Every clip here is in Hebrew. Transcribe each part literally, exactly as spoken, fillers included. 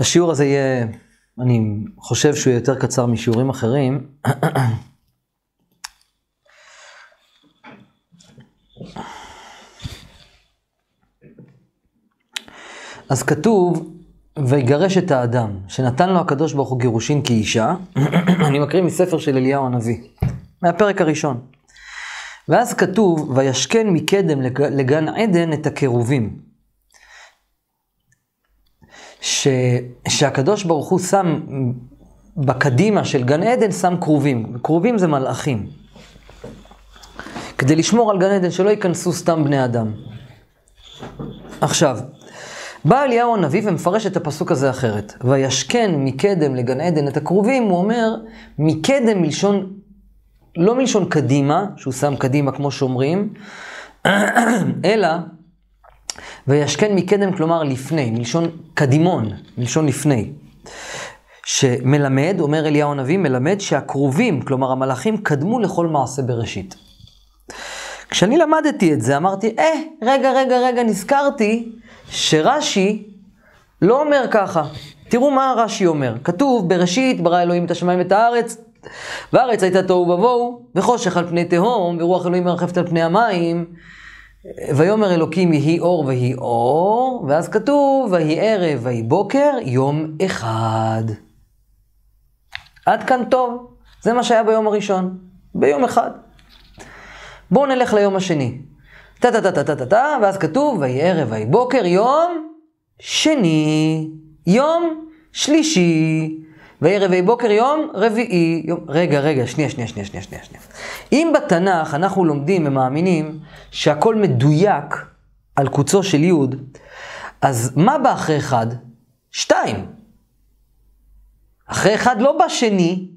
השיעור הזה יהיה, אני חושב שהוא יהיה יותר קצר משיעורים אחרים. אז כתוב, ויגרש את האדם, שנתן לו הקדוש ברוך הוא גירושין כאישה. אני מקריא מספר של אליהו הנביא, מהפרק הראשון. ואז כתוב, וישכן מקדם לגן עדן את הקירובים. ש... שהקדוש ברוך הוא שם בקדימה של גן עדן, שם קרובים. קרובים זה מלאכים. כדי לשמור על גן עדן, שלא ייכנסו סתם בני אדם. עכשיו, בא אליהו הנביא ומפרש את הפסוק הזה אחרת. וישכן מקדם לגן עדן את הקרובים, הוא אומר, מקדם מלשון, לא מלשון קדימה, שהוא שם קדימה כמו שאומרים, אלא, וישכן מקדם, כלומר לפני, מלשון קדימון, מלשון לפני. שמלמד, אומר אליהו הנביא, מלמד שהקרובים, כלומר המלאכים, קדמו לכל מעשה בראשית. כשאני למדתי את זה, אמרתי, אה, רגע, רגע, רגע, נזכרתי שרשי לא אומר ככה. תראו מה רשי אומר. כתוב, בראשית ברא אלוהים את השמיים ואת הארץ, והארץ הייתה תוהו ובוהו, וחושך על פני תהום, ורוח אלוהים מרחפת על פני המים, ויאמר אלוקים יהי אור ויהי אור, ואז כתוב, ויהי ערב ויהי בוקר, יום אחד. עד כאן טוב. זה מה שהיה ביום הראשון, ביום אחד. בואו נלך ליום השני. טה טה טה טה טה טה, ואז כתוב, ויהי ערב ויהי בוקר, יום שני, יום שלישי, ויהי ערב ויהי בוקר, יום רביעי, יום... רגע, רגע, שנייה, שנייה, שנייה, שנייה, שנייה. אם בתנ"ך אנחנו לומדים ומאמינים שהכל מדויק על קוצו של יוד, אז מה בא אחרי אחד? שתיים. אחרי אחד לא בא שני.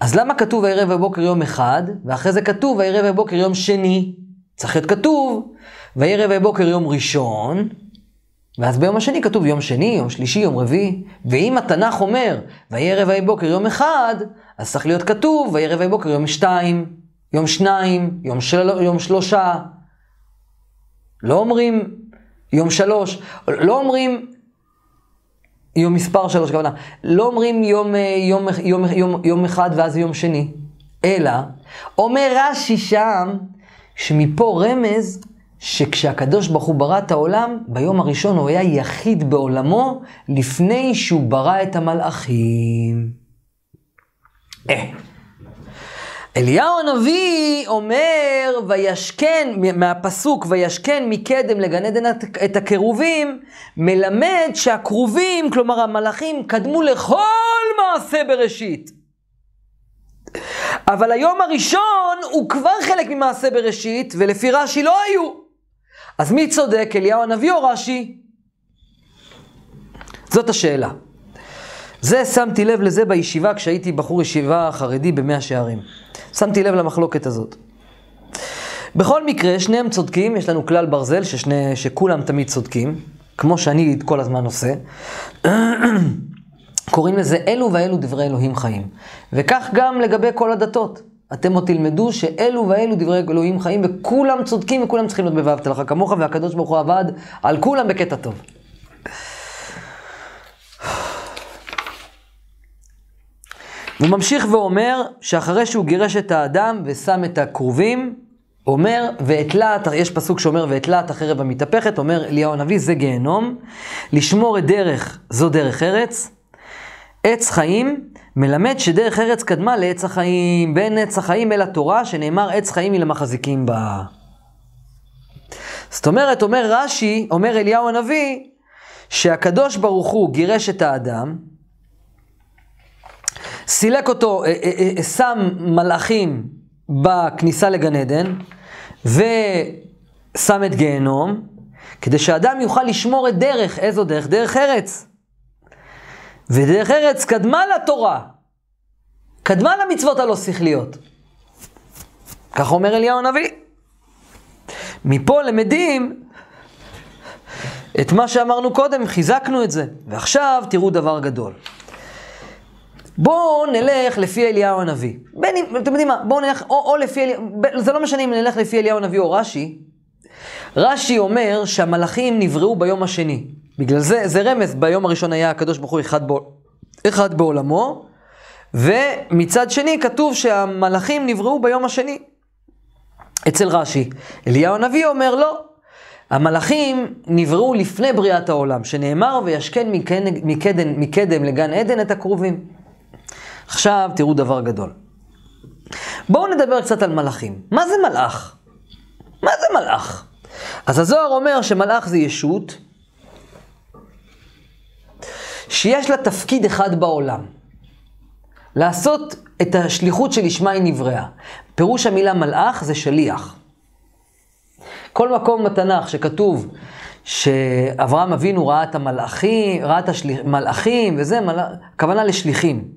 אז למה כתוב הערב ובוקר יום אחד, ואחרי זה כתוב הערב ובוקר יום שני? צריך להיות כתוב, והערב ובוקר יום ראשון, ואז ביום השני כתוב יום שני, יום שלישי, יום רביעי. ואם התנ"ך אומר, והערב ובוקר יום אחד, אז צריך להיות כתוב, והערב ובוקר יום שתיים, יום שניים, יום, של... יום שלושה. לא אומרים יום שלוש, לא אומרים... יום מספר שלוש, כוונה. לא אומרים יום, יום, יום, יום, יום אחד ואז יום שני. אלא, אומר רש"י שם, שמפה רמז שכשהקדוש ברוך הוא ברא את העולם, ביום הראשון הוא היה יחיד בעולמו, לפני שהוא ברא את המלאכים. אה. אליהו הנביא אומר, וישכן, מהפסוק, וישכן מקדם לגן עדן את הקירובים, מלמד שהקרובים, כלומר המלאכים, קדמו לכל מעשה בראשית. אבל היום הראשון הוא כבר חלק ממעשה בראשית, ולפי רש"י לא היו. אז מי צודק, אליהו הנביא או רש"י? זאת השאלה. זה, שמתי לב לזה בישיבה, כשהייתי בחור ישיבה חרדי במאה שערים. שמתי לב למחלוקת הזאת. בכל מקרה, שניהם צודקים, יש לנו כלל ברזל ששני, שכולם תמיד צודקים, כמו שאני כל הזמן עושה. קוראים לזה אלו ואלו דברי אלוהים חיים. וכך גם לגבי כל הדתות. אתם עוד תלמדו שאלו ואלו דברי אלוהים חיים, וכולם צודקים וכולם צריכים להיות ב"ואהבת לרעך כמוך", והקדוש ברוך הוא עבד על כולם בקטע טוב. הוא ממשיך ואומר שאחרי שהוא גירש את האדם ושם את הקרובים, אומר, ואתלעת, יש פסוק שאומר, ואתלעת החרב המתהפכת, אומר אליהו הנביא, זה גיהנום. לשמור את דרך, זו דרך ארץ. עץ חיים, מלמד שדרך ארץ קדמה לעץ החיים, בין עץ החיים אל התורה, שנאמר עץ חיים היא למחזיקים בה. זאת אומרת, אומר רש"י, אומר אליהו הנביא, שהקדוש ברוך הוא גירש את האדם, סילק אותו, שם מלאכים בכניסה לגן עדן, ושם את גיהנום, כדי שאדם יוכל לשמור את דרך, איזו דרך? דרך ארץ. ודרך ארץ קדמה לתורה, קדמה למצוות הלא שכליות. כך אומר אליהו הנביא. מפה למדים את מה שאמרנו קודם, חיזקנו את זה. ועכשיו תראו דבר גדול. בואו נלך לפי אליהו הנביא. בין אם, אתם יודעים מה, בואו נלך, או, או לפי אליהו, זה לא משנה אם נלך לפי אליהו הנביא או רש"י, רשי אומר שהמלאכים נבראו ביום השני. בגלל זה, זה רמז, ביום הראשון היה הקדוש ברוך הוא אחד, בו, אחד בעולמו, ומצד שני כתוב שהמלאכים נבראו ביום השני. אצל רש"י, אליהו הנביא אומר לא, המלאכים נבראו לפני בריאת העולם, שנאמר וישכן מקדם, מקדם לגן עדן את הקרובים. עכשיו תראו דבר גדול. בואו נדבר קצת על מלאכים. מה זה מלאך? מה זה מלאך? אז הזוהר אומר שמלאך זה ישות, שיש לה תפקיד אחד בעולם. לעשות את השליחות שלשמה היא נבראה. פירוש המילה מלאך זה שליח. כל מקום בתנ"ך שכתוב שאברהם אבינו ראה את המלאכים, ראה את המלאכים וזה, מלאך, כוונה לשליחים.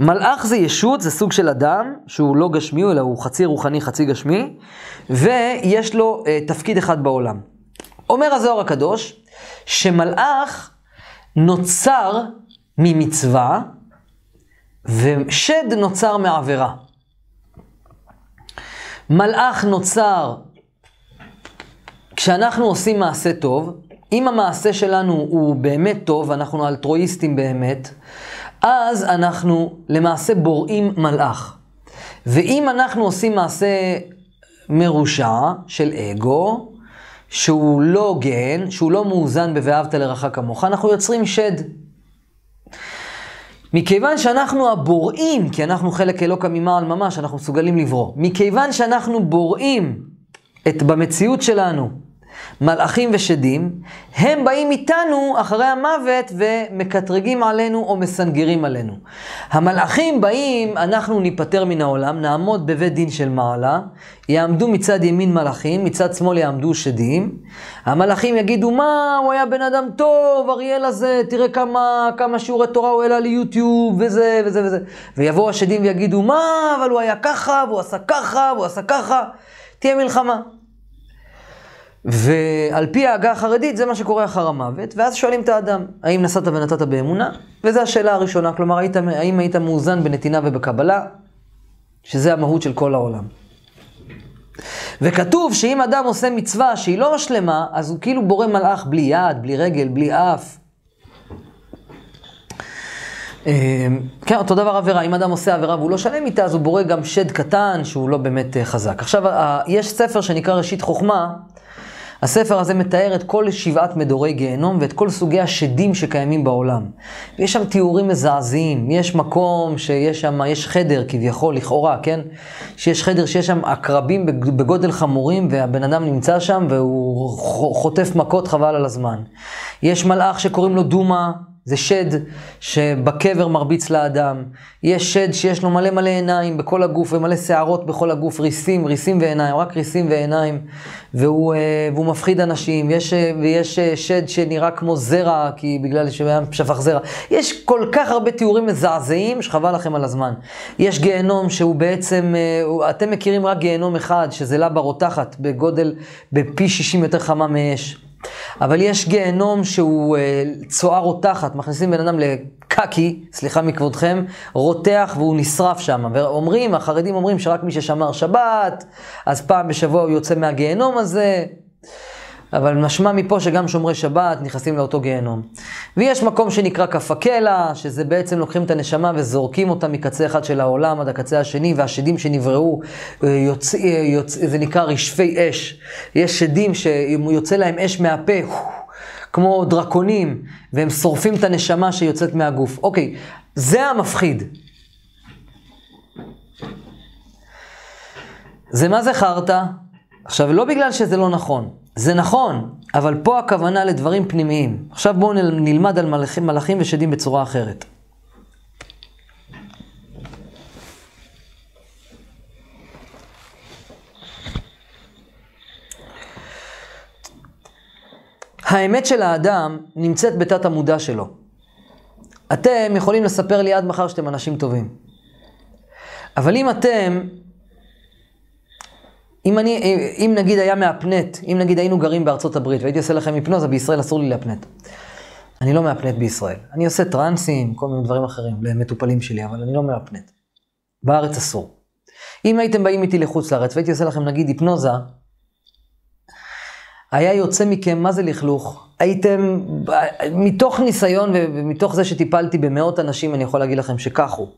מלאך זה ישות, זה סוג של אדם שהוא לא גשמי, אלא הוא חצי רוחני, חצי גשמי, ויש לו אה, תפקיד אחד בעולם. אומר הזוהר הקדוש שמלאך נוצר ממצווה ושד נוצר מעבירה. מלאך נוצר כשאנחנו עושים מעשה טוב. אם המעשה שלנו הוא באמת טוב, אנחנו אלטרואיסטים באמת, אז אנחנו למעשה בוראים מלאך. ואם אנחנו עושים מעשה מרושע של אגו, שהוא לא הוגן, שהוא לא מאוזן ב"ואהבת לרעך כמוך", אנחנו יוצרים שד. מכיוון שאנחנו הבוראים, כי אנחנו חלק אלוקא ממעל ממש, אנחנו מסוגלים לברוא. מכיוון שאנחנו בוראים את במציאות שלנו, מלאכים ושדים, הם באים איתנו אחרי המוות ומקטרגים עלינו או מסנגרים עלינו. המלאכים באים, אנחנו ניפטר מן העולם, נעמוד בבית דין של מעלה, יעמדו מצד ימין מלאכים, מצד שמאל יעמדו שדים. המלאכים יגידו, מה, הוא היה בן אדם טוב, אריאל הזה, תראה כמה, כמה שיעורי תורה הוא העלה ליוטיוב, וזה וזה וזה. ויבואו השדים ויגידו, מה, אבל הוא היה ככה, והוא עשה ככה, והוא עשה ככה. תהיה מלחמה. ועל פי ההגה החרדית זה מה שקורה אחר המוות, ואז שואלים את האדם, האם נסעת ונתת באמונה? וזו השאלה הראשונה, כלומר, היית, האם היית מאוזן בנתינה ובקבלה? שזה המהות של כל העולם. וכתוב שאם אדם עושה מצווה שהיא לא משלמה, אז הוא כאילו בורא מלאך בלי יד, בלי רגל, בלי אף. כן, אותו דבר עבירה, אם אדם עושה עבירה והוא לא שלם איתה, אז הוא בורא גם שד קטן שהוא לא באמת חזק. עכשיו, יש ספר שנקרא ראשית חוכמה, הספר הזה מתאר את כל שבעת מדורי גיהנום ואת כל סוגי השדים שקיימים בעולם. ויש שם תיאורים מזעזעים, יש מקום שיש שם, יש חדר כביכול, לכאורה, כן? שיש חדר שיש שם עקרבים בגודל חמורים והבן אדם נמצא שם והוא חוטף מכות חבל על הזמן. יש מלאך שקוראים לו דומה, זה שד שבקבר מרביץ לאדם. יש שד שיש לו מלא מלא עיניים בכל הגוף ומלא שערות בכל הגוף, ריסים, ריסים ועיניים, רק ריסים ועיניים, והוא, והוא מפחיד אנשים. יש, ויש שד שנראה כמו זרע, כי בגלל שפך זרע. יש כל כך הרבה תיאורים מזעזעים שחבל לכם על הזמן. יש גיהנום שהוא בעצם, אתם מכירים רק גיהנום אחד, שזה לבה רותחת בגודל, בפי שישים יותר חמה מאש. אבל יש גיהנום שהוא צוער רותחת, מכניסים בן אדם לקקי, סליחה מכבודכם, רותח והוא נשרף שם. ואומרים, החרדים אומרים שרק מי ששמר שבת, אז פעם בשבוע הוא יוצא מהגיהנום הזה. אבל משמע מפה שגם שומרי שבת נכנסים לאותו גיהנום. ויש מקום שנקרא כפקלה, שזה בעצם לוקחים את הנשמה וזורקים אותה מקצה אחד של העולם עד הקצה השני, והשדים שנבראו, יוצא, יוצא, זה נקרא רשפי אש. יש שדים שיוצא להם אש מהפה, כמו דרקונים, והם שורפים את הנשמה שיוצאת מהגוף. אוקיי, זה המפחיד. זה מה זכרת? עכשיו, לא בגלל שזה לא נכון. זה נכון, אבל פה הכוונה לדברים פנימיים. עכשיו בואו נלמד על מלאכים, מלאכים ושדים בצורה אחרת. האמת של האדם נמצאת בתת המודע שלו. אתם יכולים לספר לי עד מחר שאתם אנשים טובים. אבל אם אתם... אם, אני, אם נגיד היה מאפנט, אם נגיד היינו גרים בארצות הברית, והייתי עושה לכם היפנוזה, בישראל אסור לי לאפנט. אני לא מאפנט בישראל. אני עושה טרנסים, כל מיני דברים אחרים, למטופלים שלי, אבל אני לא מאפנט. בארץ אסור. אם הייתם באים איתי לחוץ לארץ, והייתי עושה לכם נגיד היפנוזה, היה יוצא מכם, מה זה לכלוך? הייתם, מתוך ניסיון ומתוך זה שטיפלתי במאות אנשים, אני יכול להגיד לכם שכך הוא.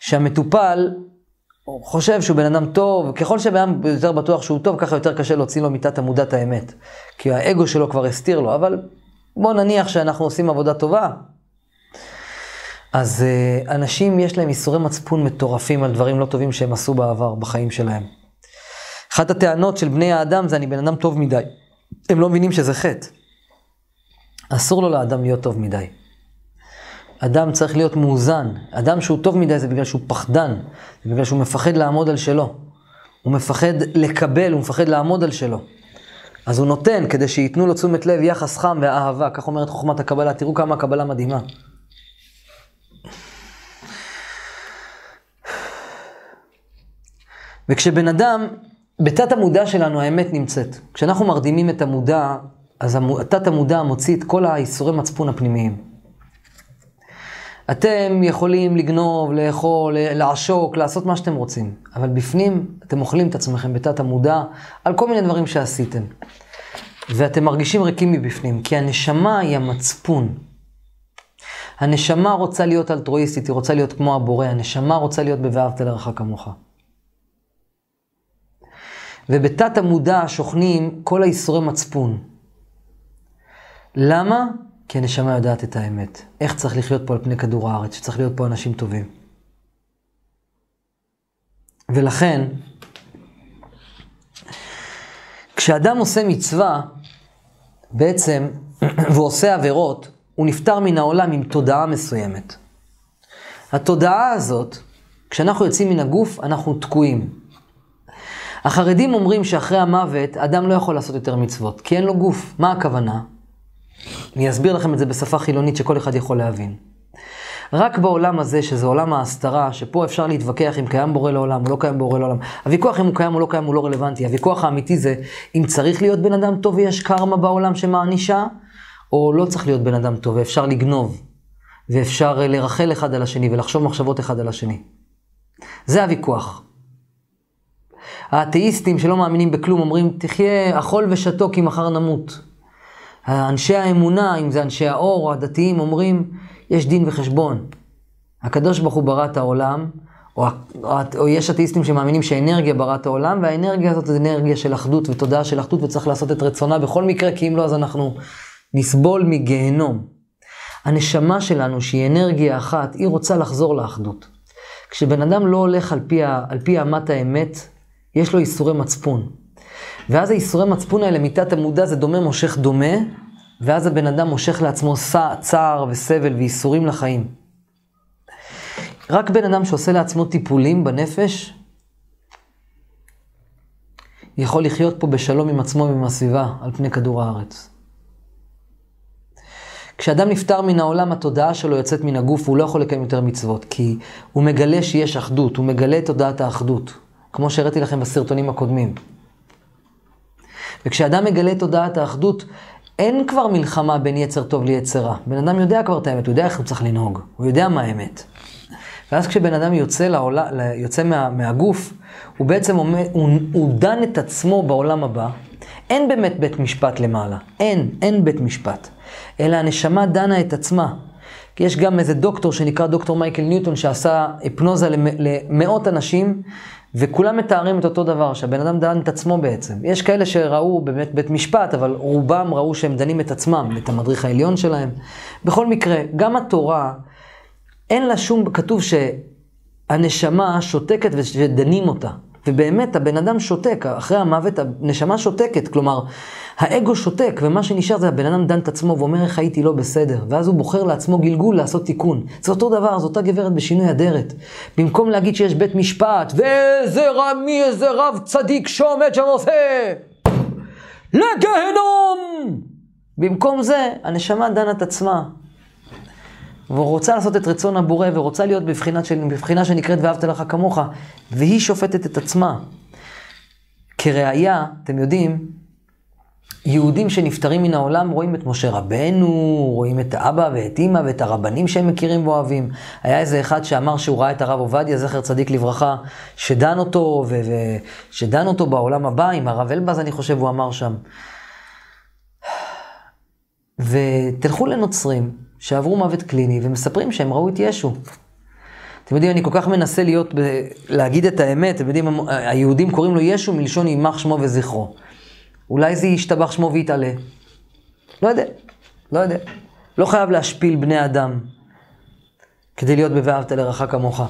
שהמטופל חושב שהוא בן אדם טוב, ככל שבאדם יותר בטוח שהוא טוב, ככה יותר קשה להוציא לו מיטת עמודת האמת. כי האגו שלו כבר הסתיר לו, אבל בוא נניח שאנחנו עושים עבודה טובה. אז אנשים יש להם איסורי מצפון מטורפים על דברים לא טובים שהם עשו בעבר בחיים שלהם. אחת הטענות של בני האדם זה אני בן אדם טוב מדי. הם לא מבינים שזה חטא. אסור לו לאדם להיות טוב מדי. אדם צריך להיות מאוזן. אדם שהוא טוב מדי זה בגלל שהוא פחדן. זה בגלל שהוא מפחד לעמוד על שלו. הוא מפחד לקבל, הוא מפחד לעמוד על שלו. אז הוא נותן כדי שיתנו לו תשומת לב יחס חם ואהבה. כך אומרת חוכמת הקבלה. תראו כמה הקבלה מדהימה. וכשבן אדם, בתת המודע שלנו האמת נמצאת. כשאנחנו מרדימים את המודע, אז התת המודע מוציא את כל האיסורי מצפון הפנימיים. אתם יכולים לגנוב, לאכול, לעשוק, לעשות מה שאתם רוצים. אבל בפנים אתם אוכלים את עצמכם בתת המודע על כל מיני דברים שעשיתם. ואתם מרגישים ריקים מבפנים, כי הנשמה היא המצפון. הנשמה רוצה להיות אלטרואיסטית, היא רוצה להיות כמו הבורא. הנשמה רוצה להיות ב"ואהבת לרעך כמוך". ובתת המודע שוכנים כל האיסורי מצפון. למה? כי הנשמה יודעת את האמת. איך צריך לחיות פה על פני כדור הארץ, שצריך להיות פה אנשים טובים. ולכן, כשאדם עושה מצווה, בעצם, והוא עושה עבירות, הוא נפטר מן העולם עם תודעה מסוימת. התודעה הזאת, כשאנחנו יוצאים מן הגוף, אנחנו תקועים. החרדים אומרים שאחרי המוות אדם לא יכול לעשות יותר מצוות, כי אין לו גוף. מה הכוונה? אני אסביר לכם את זה בשפה חילונית שכל אחד יכול להבין. רק בעולם הזה, שזה עולם ההסתרה, שפה אפשר להתווכח אם קיים בורא לעולם או לא קיים בורא לעולם. הוויכוח אם הוא קיים או לא קיים הוא לא רלוונטי. הוויכוח האמיתי זה אם צריך להיות בן אדם טוב ויש קרמה בעולם שמענישה, או לא צריך להיות בן אדם טוב ואפשר לגנוב, ואפשר לרחל אחד על השני ולחשוב מחשבות אחד על השני. זה הוויכוח. האתאיסטים שלא מאמינים בכלום אומרים, תחיה אכול ושתוק כי מחר נמות. אנשי האמונה, אם זה אנשי האור או הדתיים, אומרים, יש דין וחשבון. הקדוש ברוך הוא ברא את העולם, או, או, או יש אתאיסטים שמאמינים שהאנרגיה ברא את העולם, והאנרגיה הזאת זה אנרגיה של אחדות ותודעה של אחדות, וצריך לעשות את רצונה בכל מקרה, כי אם לא אז אנחנו נסבול מגיהנום. הנשמה שלנו, שהיא אנרגיה אחת, היא רוצה לחזור לאחדות. כשבן אדם לא הולך על פי, על פי אמת האמת, יש לו איסורי מצפון. ואז האיסורי מצפון האלה, מיטת המודע, זה דומה מושך דומה, ואז הבן אדם מושך לעצמו צער וסבל ואיסורים לחיים. רק בן אדם שעושה לעצמו טיפולים בנפש, יכול לחיות פה בשלום עם עצמו ועם הסביבה, על פני כדור הארץ. כשאדם נפטר מן העולם, התודעה שלו יוצאת מן הגוף, הוא לא יכול לקיים יותר מצוות, כי הוא מגלה שיש אחדות, הוא מגלה את תודעת האחדות. כמו שהראיתי לכם בסרטונים הקודמים. וכשאדם מגלה את תודעת האחדות, אין כבר מלחמה בין יצר טוב ליצר רע. בן אדם יודע כבר את האמת, הוא יודע איך הוא צריך לנהוג, הוא יודע מה האמת. ואז כשבן אדם יוצא, לעולה, יוצא מה, מהגוף, הוא בעצם אומר, הוא, הוא דן את עצמו בעולם הבא. אין באמת בית משפט למעלה, אין, אין בית משפט. אלא הנשמה דנה את עצמה. כי יש גם איזה דוקטור שנקרא דוקטור מייקל ניוטון, שעשה היפנוזה למאות אנשים, וכולם מתארים את אותו דבר, שהבן אדם דן את עצמו בעצם. יש כאלה שראו באמת בית משפט, אבל רובם ראו שהם דנים את עצמם, את המדריך העליון שלהם. בכל מקרה, גם התורה, אין לה שום, כתוב שהנשמה שותקת ושדנים אותה. ובאמת, הבן אדם שותק, אחרי המוות הנשמה שותקת, כלומר, האגו שותק, ומה שנשאר זה הבן אדם דן את עצמו ואומר איך הייתי לא בסדר, ואז הוא בוחר לעצמו גלגול לעשות תיקון. זה אותו דבר, זו אותה גברת בשינוי אדרת. במקום להגיד שיש בית משפט, ואיזה רב, מי איזה רב צדיק שעומד שם עושה, לגהנום! במקום זה, הנשמה דנה את עצמה, ורוצה לעשות את רצון הבורא, ורוצה להיות בבחינה, של, בבחינה שנקראת ואהבת לרעך כמוך, והיא שופטת את עצמה. כראיה, אתם יודעים, יהודים שנפטרים מן העולם רואים את משה רבנו, רואים את האבא ואת אמא ואת הרבנים שהם מכירים ואוהבים. היה איזה אחד שאמר שהוא ראה את הרב עובדיה, זכר צדיק לברכה, שדן אותו, ו- ו- שדן אותו בעולם הבא, עם הרב אלבז אני חושב הוא אמר שם. ותלכו לנוצרים שעברו מוות קליני ומספרים שהם ראו את ישו. אתם יודעים, אני כל כך מנסה להיות, ב- להגיד את האמת, אתם יודעים, היהודים קוראים לו ישו מלשון יימח שמו וזכרו. אולי זה ישתבח שמו ויתעלה. לא יודע, לא יודע. לא חייב להשפיל בני אדם כדי להיות ב"ואהבת לרעך כמוך".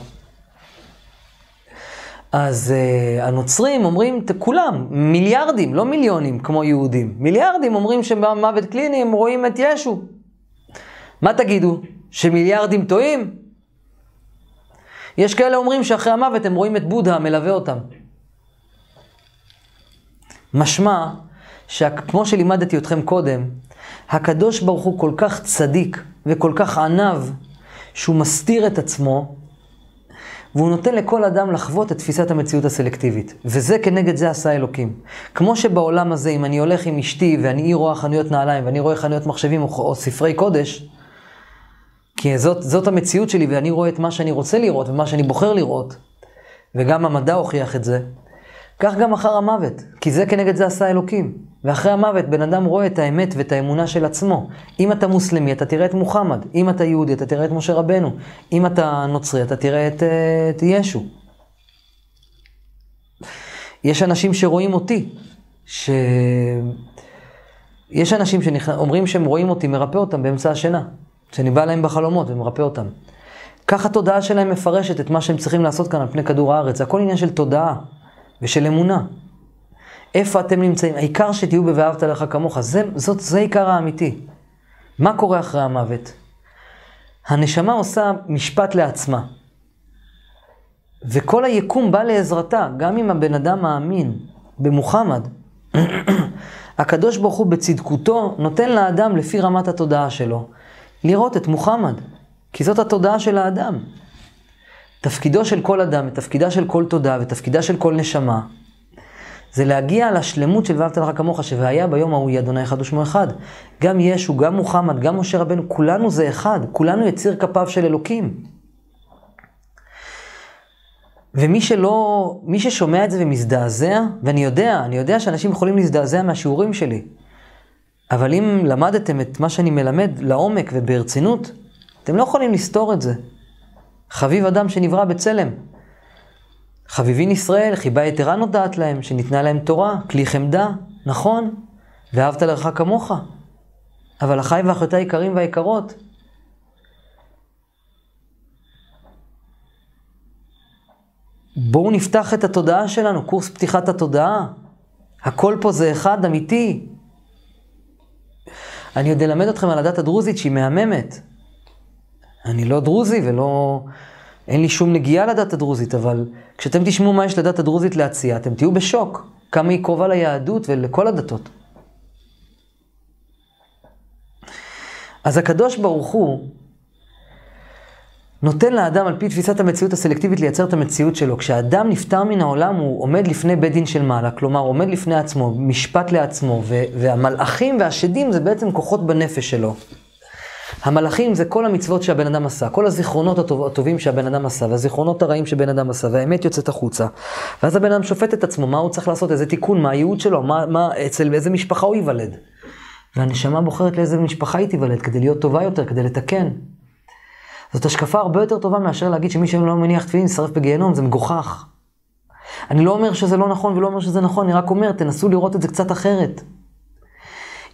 אז uh, הנוצרים אומרים, כולם, מיליארדים, לא מיליונים כמו יהודים. מיליארדים אומרים שבמוות קליני הם רואים את ישו. מה תגידו? שמיליארדים טועים? יש כאלה אומרים שאחרי המוות הם רואים את בודה המלווה אותם. משמע, שכמו שלימדתי אתכם קודם, הקדוש ברוך הוא כל כך צדיק וכל כך ענב, שהוא מסתיר את עצמו, והוא נותן לכל אדם לחוות את תפיסת המציאות הסלקטיבית. וזה כנגד זה עשה אלוקים. כמו שבעולם הזה, אם אני הולך עם אשתי ואני רואה חנויות נעליים, ואני רואה חנויות מחשבים או, או ספרי קודש, כי זאת, זאת המציאות שלי ואני רואה את מה שאני רוצה לראות ומה שאני בוחר לראות, וגם המדע הוכיח את זה, כך גם אחר המוות, כי זה כנגד זה עשה אלוקים. ואחרי המוות בן אדם רואה את האמת ואת האמונה של עצמו. אם אתה מוסלמי, אתה תראה את מוחמד. אם אתה יהודי, אתה תראה את משה רבנו. אם אתה נוצרי, אתה תראה את, את ישו. יש אנשים שרואים אותי, ש... יש אנשים שאומרים שהם רואים אותי, מרפא אותם באמצע השינה. שאני בא להם בחלומות ומרפא אותם. כך התודעה שלהם מפרשת את מה שהם צריכים לעשות כאן על פני כדור הארץ. הכל עניין של תודעה. ושל אמונה. איפה אתם נמצאים? העיקר שתהיו ב"ואהבת לרעך כמוך", זה, זאת, זה עיקר האמיתי. מה קורה אחרי המוות? הנשמה עושה משפט לעצמה. וכל היקום בא לעזרתה, גם אם הבן אדם מאמין במוחמד. הקדוש ברוך הוא בצדקותו נותן לאדם לפי רמת התודעה שלו, לראות את מוחמד, כי זאת התודעה של האדם. תפקידו של כל אדם, ותפקידה של כל תודה, ותפקידה של כל נשמה, זה להגיע לשלמות של ואהבת לרעך כמוך, שהיה ביום ההוא אדוני אחד ושמו אחד. גם ישו, גם מוחמד, גם משה רבנו, כולנו זה אחד, כולנו יציר כפיו של אלוקים. ומי שלא, מי ששומע את זה ומזדעזע, ואני יודע, אני יודע שאנשים יכולים להזדעזע מהשיעורים שלי, אבל אם למדתם את מה שאני מלמד לעומק וברצינות, אתם לא יכולים לסתור את זה. חביב אדם שנברא בצלם. חביבין ישראל, חיבה יתרה נודעת להם, שניתנה להם תורה, כלי חמדה, נכון? ואהבת לרעך כמוך. אבל החי והחיותה היקרים והיקרות. בואו נפתח את התודעה שלנו, קורס פתיחת התודעה. הכל פה זה אחד, אמיתי. אני עוד אלמד אתכם על הדת הדרוזית שהיא מהממת. אני לא דרוזי ולא, אין לי שום נגיעה לדת הדרוזית, אבל כשאתם תשמעו מה יש לדת הדרוזית להציע, אתם תהיו בשוק כמה היא קרובה ליהדות ולכל הדתות. אז הקדוש ברוך הוא נותן לאדם על פי תפיסת המציאות הסלקטיבית לייצר את המציאות שלו. כשהאדם נפטר מן העולם הוא עומד לפני בית דין של מעלה, כלומר עומד לפני עצמו, משפט לעצמו, והמלאכים והשדים זה בעצם כוחות בנפש שלו. המלאכים זה כל המצוות שהבן אדם עשה, כל הזיכרונות הטוב, הטובים שהבן אדם עשה, והזיכרונות הרעים שבן אדם עשה, והאמת יוצאת החוצה. ואז הבן אדם שופט את עצמו, מה הוא צריך לעשות, איזה תיקון, מה הייעוד שלו, מה, מה, אצל איזה משפחה הוא ייוולד. והנשמה בוחרת לאיזה משפחה היא תיוולד, כדי להיות טובה יותר, כדי לתקן. זאת השקפה הרבה יותר טובה מאשר להגיד שמי שלא מניח תפילין, שרף בגיהנום, זה מגוחך. אני לא אומר שזה לא נכון ולא אומר שזה נכון, אני רק אומר, תנסו לראות את זה קצת אחרת.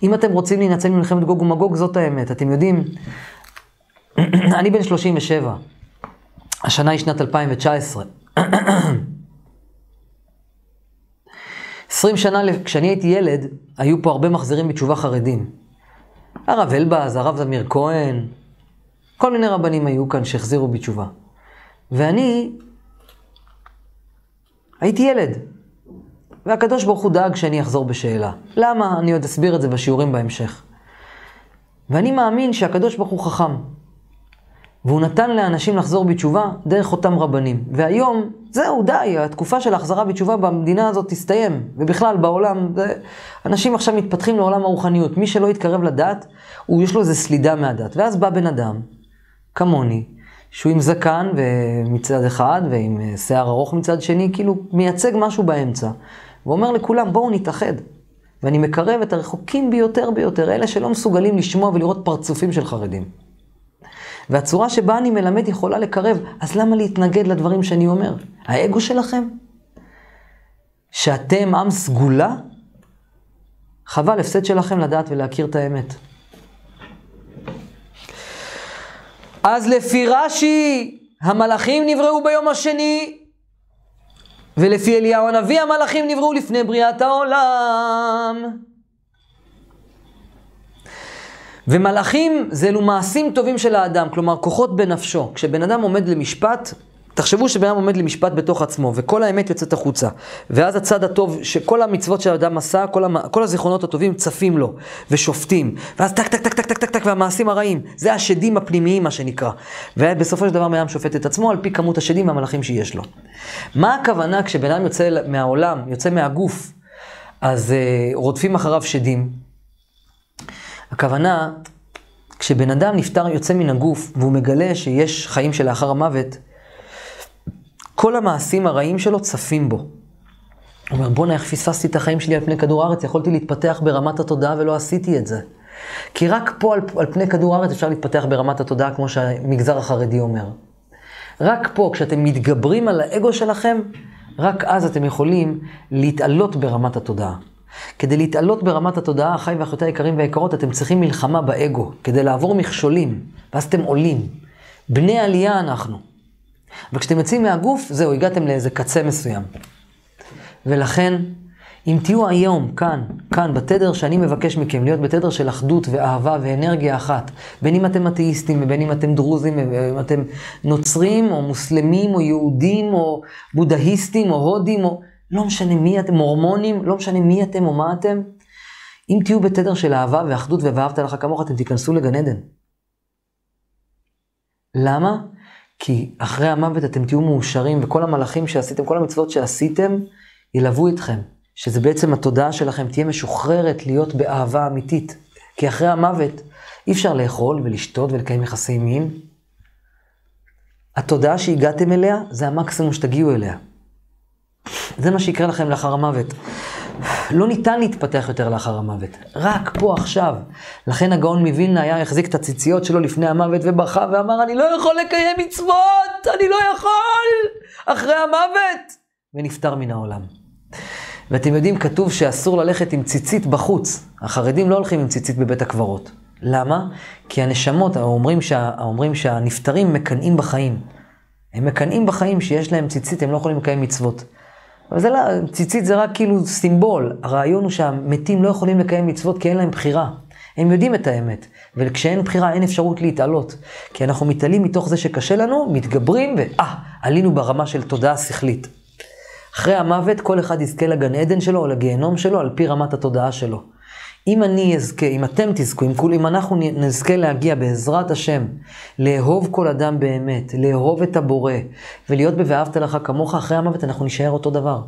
אם אתם רוצים להינצל ממלחמת גוג ומגוג, זאת האמת. אתם יודעים, אני בן שלושים ושבע. השנה היא שנת אלפיים תשע עשרה. עשרים שנה, כשאני הייתי ילד, היו פה הרבה מחזירים בתשובה חרדים. הרב אלבז, הרב זמיר כהן, כל מיני רבנים היו כאן שהחזירו בתשובה. ואני הייתי ילד. והקדוש ברוך הוא דאג שאני אחזור בשאלה. למה? אני עוד אסביר את זה בשיעורים בהמשך. ואני מאמין שהקדוש ברוך הוא חכם. והוא נתן לאנשים לחזור בתשובה דרך אותם רבנים. והיום, זהו, די, התקופה של החזרה בתשובה במדינה הזאת תסתיים. ובכלל, בעולם, זה... אנשים עכשיו מתפתחים לעולם הרוחניות. מי שלא יתקרב לדת, הוא יש לו איזה סלידה מהדת. ואז בא בן אדם, כמוני, שהוא עם זקן מצד אחד, ועם שיער ארוך מצד שני, כאילו מייצג משהו באמצע. ואומר לכולם, בואו נתאחד. ואני מקרב את הרחוקים ביותר ביותר, אלה שלא מסוגלים לשמוע ולראות פרצופים של חרדים. והצורה שבה אני מלמד יכולה לקרב, אז למה להתנגד לדברים שאני אומר? האגו שלכם? שאתם עם סגולה? חבל, הפסד שלכם לדעת ולהכיר את האמת. אז לפי רשי, המלאכים נבראו ביום השני, ולפי אליהו הנביא, המלאכים נבראו לפני בריאת העולם. ומלאכים זה אלו מעשים טובים של האדם, כלומר כוחות בנפשו. כשבן אדם עומד למשפט, תחשבו שבן אדם עומד למשפט בתוך עצמו, וכל האמת יוצאת החוצה. ואז הצד הטוב, שכל המצוות שהאדם עשה, כל, המ... כל הזיכרונות הטובים צפים לו, ושופטים. ואז טק, טק, טק, טק, טק, טק, טק, והמעשים הרעים. זה השדים הפנימיים, מה שנקרא. ובסופו של דבר, בן אדם שופט את עצמו, על פי כמות השדים והמלאכים שיש לו. מה הכוונה כשבן אדם יוצא מהעולם, יוצא מהגוף, אז uh, רודפים אחריו שדים? הכוונה, כשבן אדם נפטר יוצא מן הגוף והוא מגלה שיש חיים שלאחר המוות, כל המעשים הרעים שלו צפים בו. הוא אומר, בוא נאיך פספסתי את החיים שלי על פני כדור הארץ, יכולתי להתפתח ברמת התודעה ולא עשיתי את זה. כי רק פה על, על פני כדור הארץ אפשר להתפתח ברמת התודעה כמו שהמגזר החרדי אומר. רק פה, כשאתם מתגברים על האגו שלכם, רק אז אתם יכולים להתעלות ברמת התודעה. כדי להתעלות ברמת התודעה, החי והחיותי היקרים והיקרות, אתם צריכים מלחמה באגו, כדי לעבור מכשולים, ואז אתם עולים. בני עלייה אנחנו. וכשאתם יוצאים מהגוף, זהו, הגעתם לאיזה קצה מסוים. ולכן, אם תהיו היום, כאן, כאן, בתדר שאני מבקש מכם, להיות בתדר של אחדות ואהבה ואנרגיה אחת, בין אם אתם אתאיסטים, ובין אם אתם דרוזים, ובין אם אתם נוצרים, או מוסלמים, או יהודים, או בודהיסטים, או הודים, או... לא משנה מי אתם, מורמונים, לא משנה מי אתם או מה אתם. אם תהיו בתדר של אהבה ואחדות ואהבת לרעך כמוך, אתם תיכנסו לגן עדן. למה? כי אחרי המוות אתם תהיו מאושרים, וכל המלאכים שעשיתם, כל המצוות שעשיתם, ילוו אתכם. שזה בעצם התודעה שלכם תהיה משוחררת להיות באהבה אמיתית. כי אחרי המוות אי אפשר לאכול ולשתות ולקיים יחסי מין. התודעה שהגעתם אליה, זה המקסימום שתגיעו אליה. זה מה שיקרה לכם לאחר המוות. לא ניתן להתפתח יותר לאחר המוות. רק פה עכשיו. לכן הגאון מווילנה היה החזיק את הציציות שלו לפני המוות ובכה ואמר, אני לא יכול לקיים מצוות, אני לא יכול, אחרי המוות. ונפטר מן העולם. ואתם יודעים, כתוב שאסור ללכת עם ציצית בחוץ. החרדים לא הולכים עם ציצית בבית הקברות. למה? כי הנשמות, אומרים, שה, אומרים שהנפטרים מקנאים בחיים. הם מקנאים בחיים שיש להם ציצית, הם לא יכולים לקיים מצוות. אבל זה לא, ציצית זה רק כאילו סימבול. הרעיון הוא שהמתים לא יכולים לקיים מצוות כי אין להם בחירה. הם יודעים את האמת. וכשאין בחירה אין אפשרות להתעלות. כי אנחנו מתעלים מתוך זה שקשה לנו, מתגברים ואה, עלינו ברמה של תודעה שכלית. אחרי המוות כל אחד יזכה לגן עדן שלו או לגיהנום שלו על פי רמת התודעה שלו. אם אני אזכה, אם אתם תזכו, אם, כול, אם אנחנו נזכה להגיע בעזרת השם, לאהוב כל אדם באמת, לאהוב את הבורא, ולהיות ב"ואהבת לרעך כמוך", אחרי המוות אנחנו נשאר אותו דבר.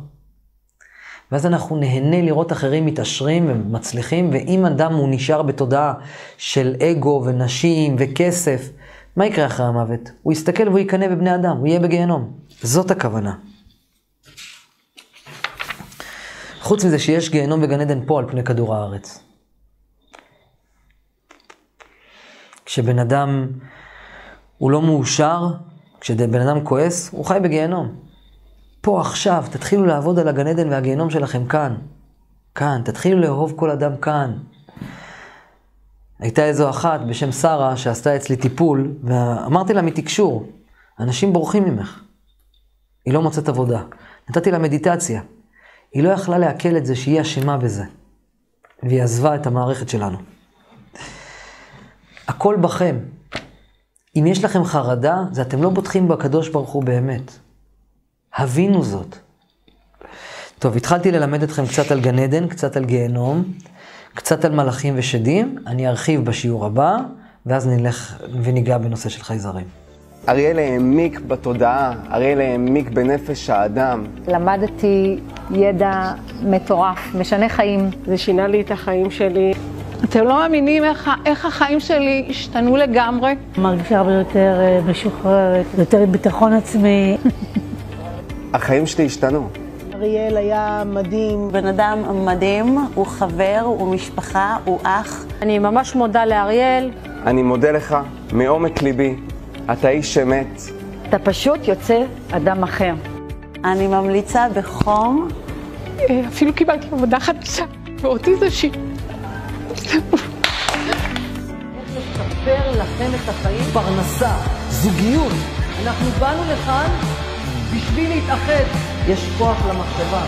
ואז אנחנו נהנה לראות אחרים מתעשרים ומצליחים, ואם אדם הוא נשאר בתודעה של אגו ונשים וכסף, מה יקרה אחרי המוות? הוא יסתכל והוא יקנה בבני אדם, הוא יהיה בגיהנום. זאת הכוונה. חוץ מזה שיש גיהנום וגן עדן פה על פני כדור הארץ. כשבן אדם הוא לא מאושר, כשבן אדם כועס, הוא חי בגיהנום. פה עכשיו, תתחילו לעבוד על הגן עדן והגיהנום שלכם כאן. כאן, תתחילו לאהוב כל אדם כאן. הייתה איזו אחת בשם שרה שעשתה אצלי טיפול, ואמרתי לה מתקשור, אנשים בורחים ממך. היא לא מוצאת עבודה. נתתי לה מדיטציה. היא לא יכלה להקל את זה שהיא אשמה בזה. והיא עזבה את המערכת שלנו. הכל בכם. אם יש לכם חרדה, זה אתם לא בוטחים בקדוש ברוך הוא באמת. הבינו זאת. טוב, התחלתי ללמד אתכם קצת על גן עדן, קצת על גיהנום, קצת על מלאכים ושדים. אני ארחיב בשיעור הבא, ואז נלך וניגע בנושא של חייזרים. אריאל העמיק בתודעה, אריאל העמיק בנפש האדם. למדתי ידע מטורף, משנה חיים. זה שינה לי את החיים שלי. אתם לא מאמינים איך, איך החיים שלי השתנו לגמרי. מרגישה הרבה יותר משוחררת, יותר ביטחון עצמי. החיים שלי השתנו. אריאל היה מדהים. בן אדם מדהים, הוא חבר, הוא משפחה, הוא אח. אני ממש מודה לאריאל. אני מודה לך מעומק ליבי. אתה איש אמת. אתה פשוט יוצא אדם אחר. אני ממליצה בחום. אפילו קיבלתי עבודה חדשה, ואותי זה שיט. איך לספר לכם את החיים? פרנסה, זוגיות. אנחנו באנו לכאן בשביל להתאחד. יש כוח למחשבה,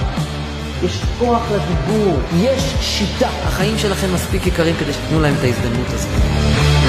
יש כוח לדיבור, יש שיטה. החיים שלכם מספיק יקרים כדי שתנו להם את ההזדמנות הזאת.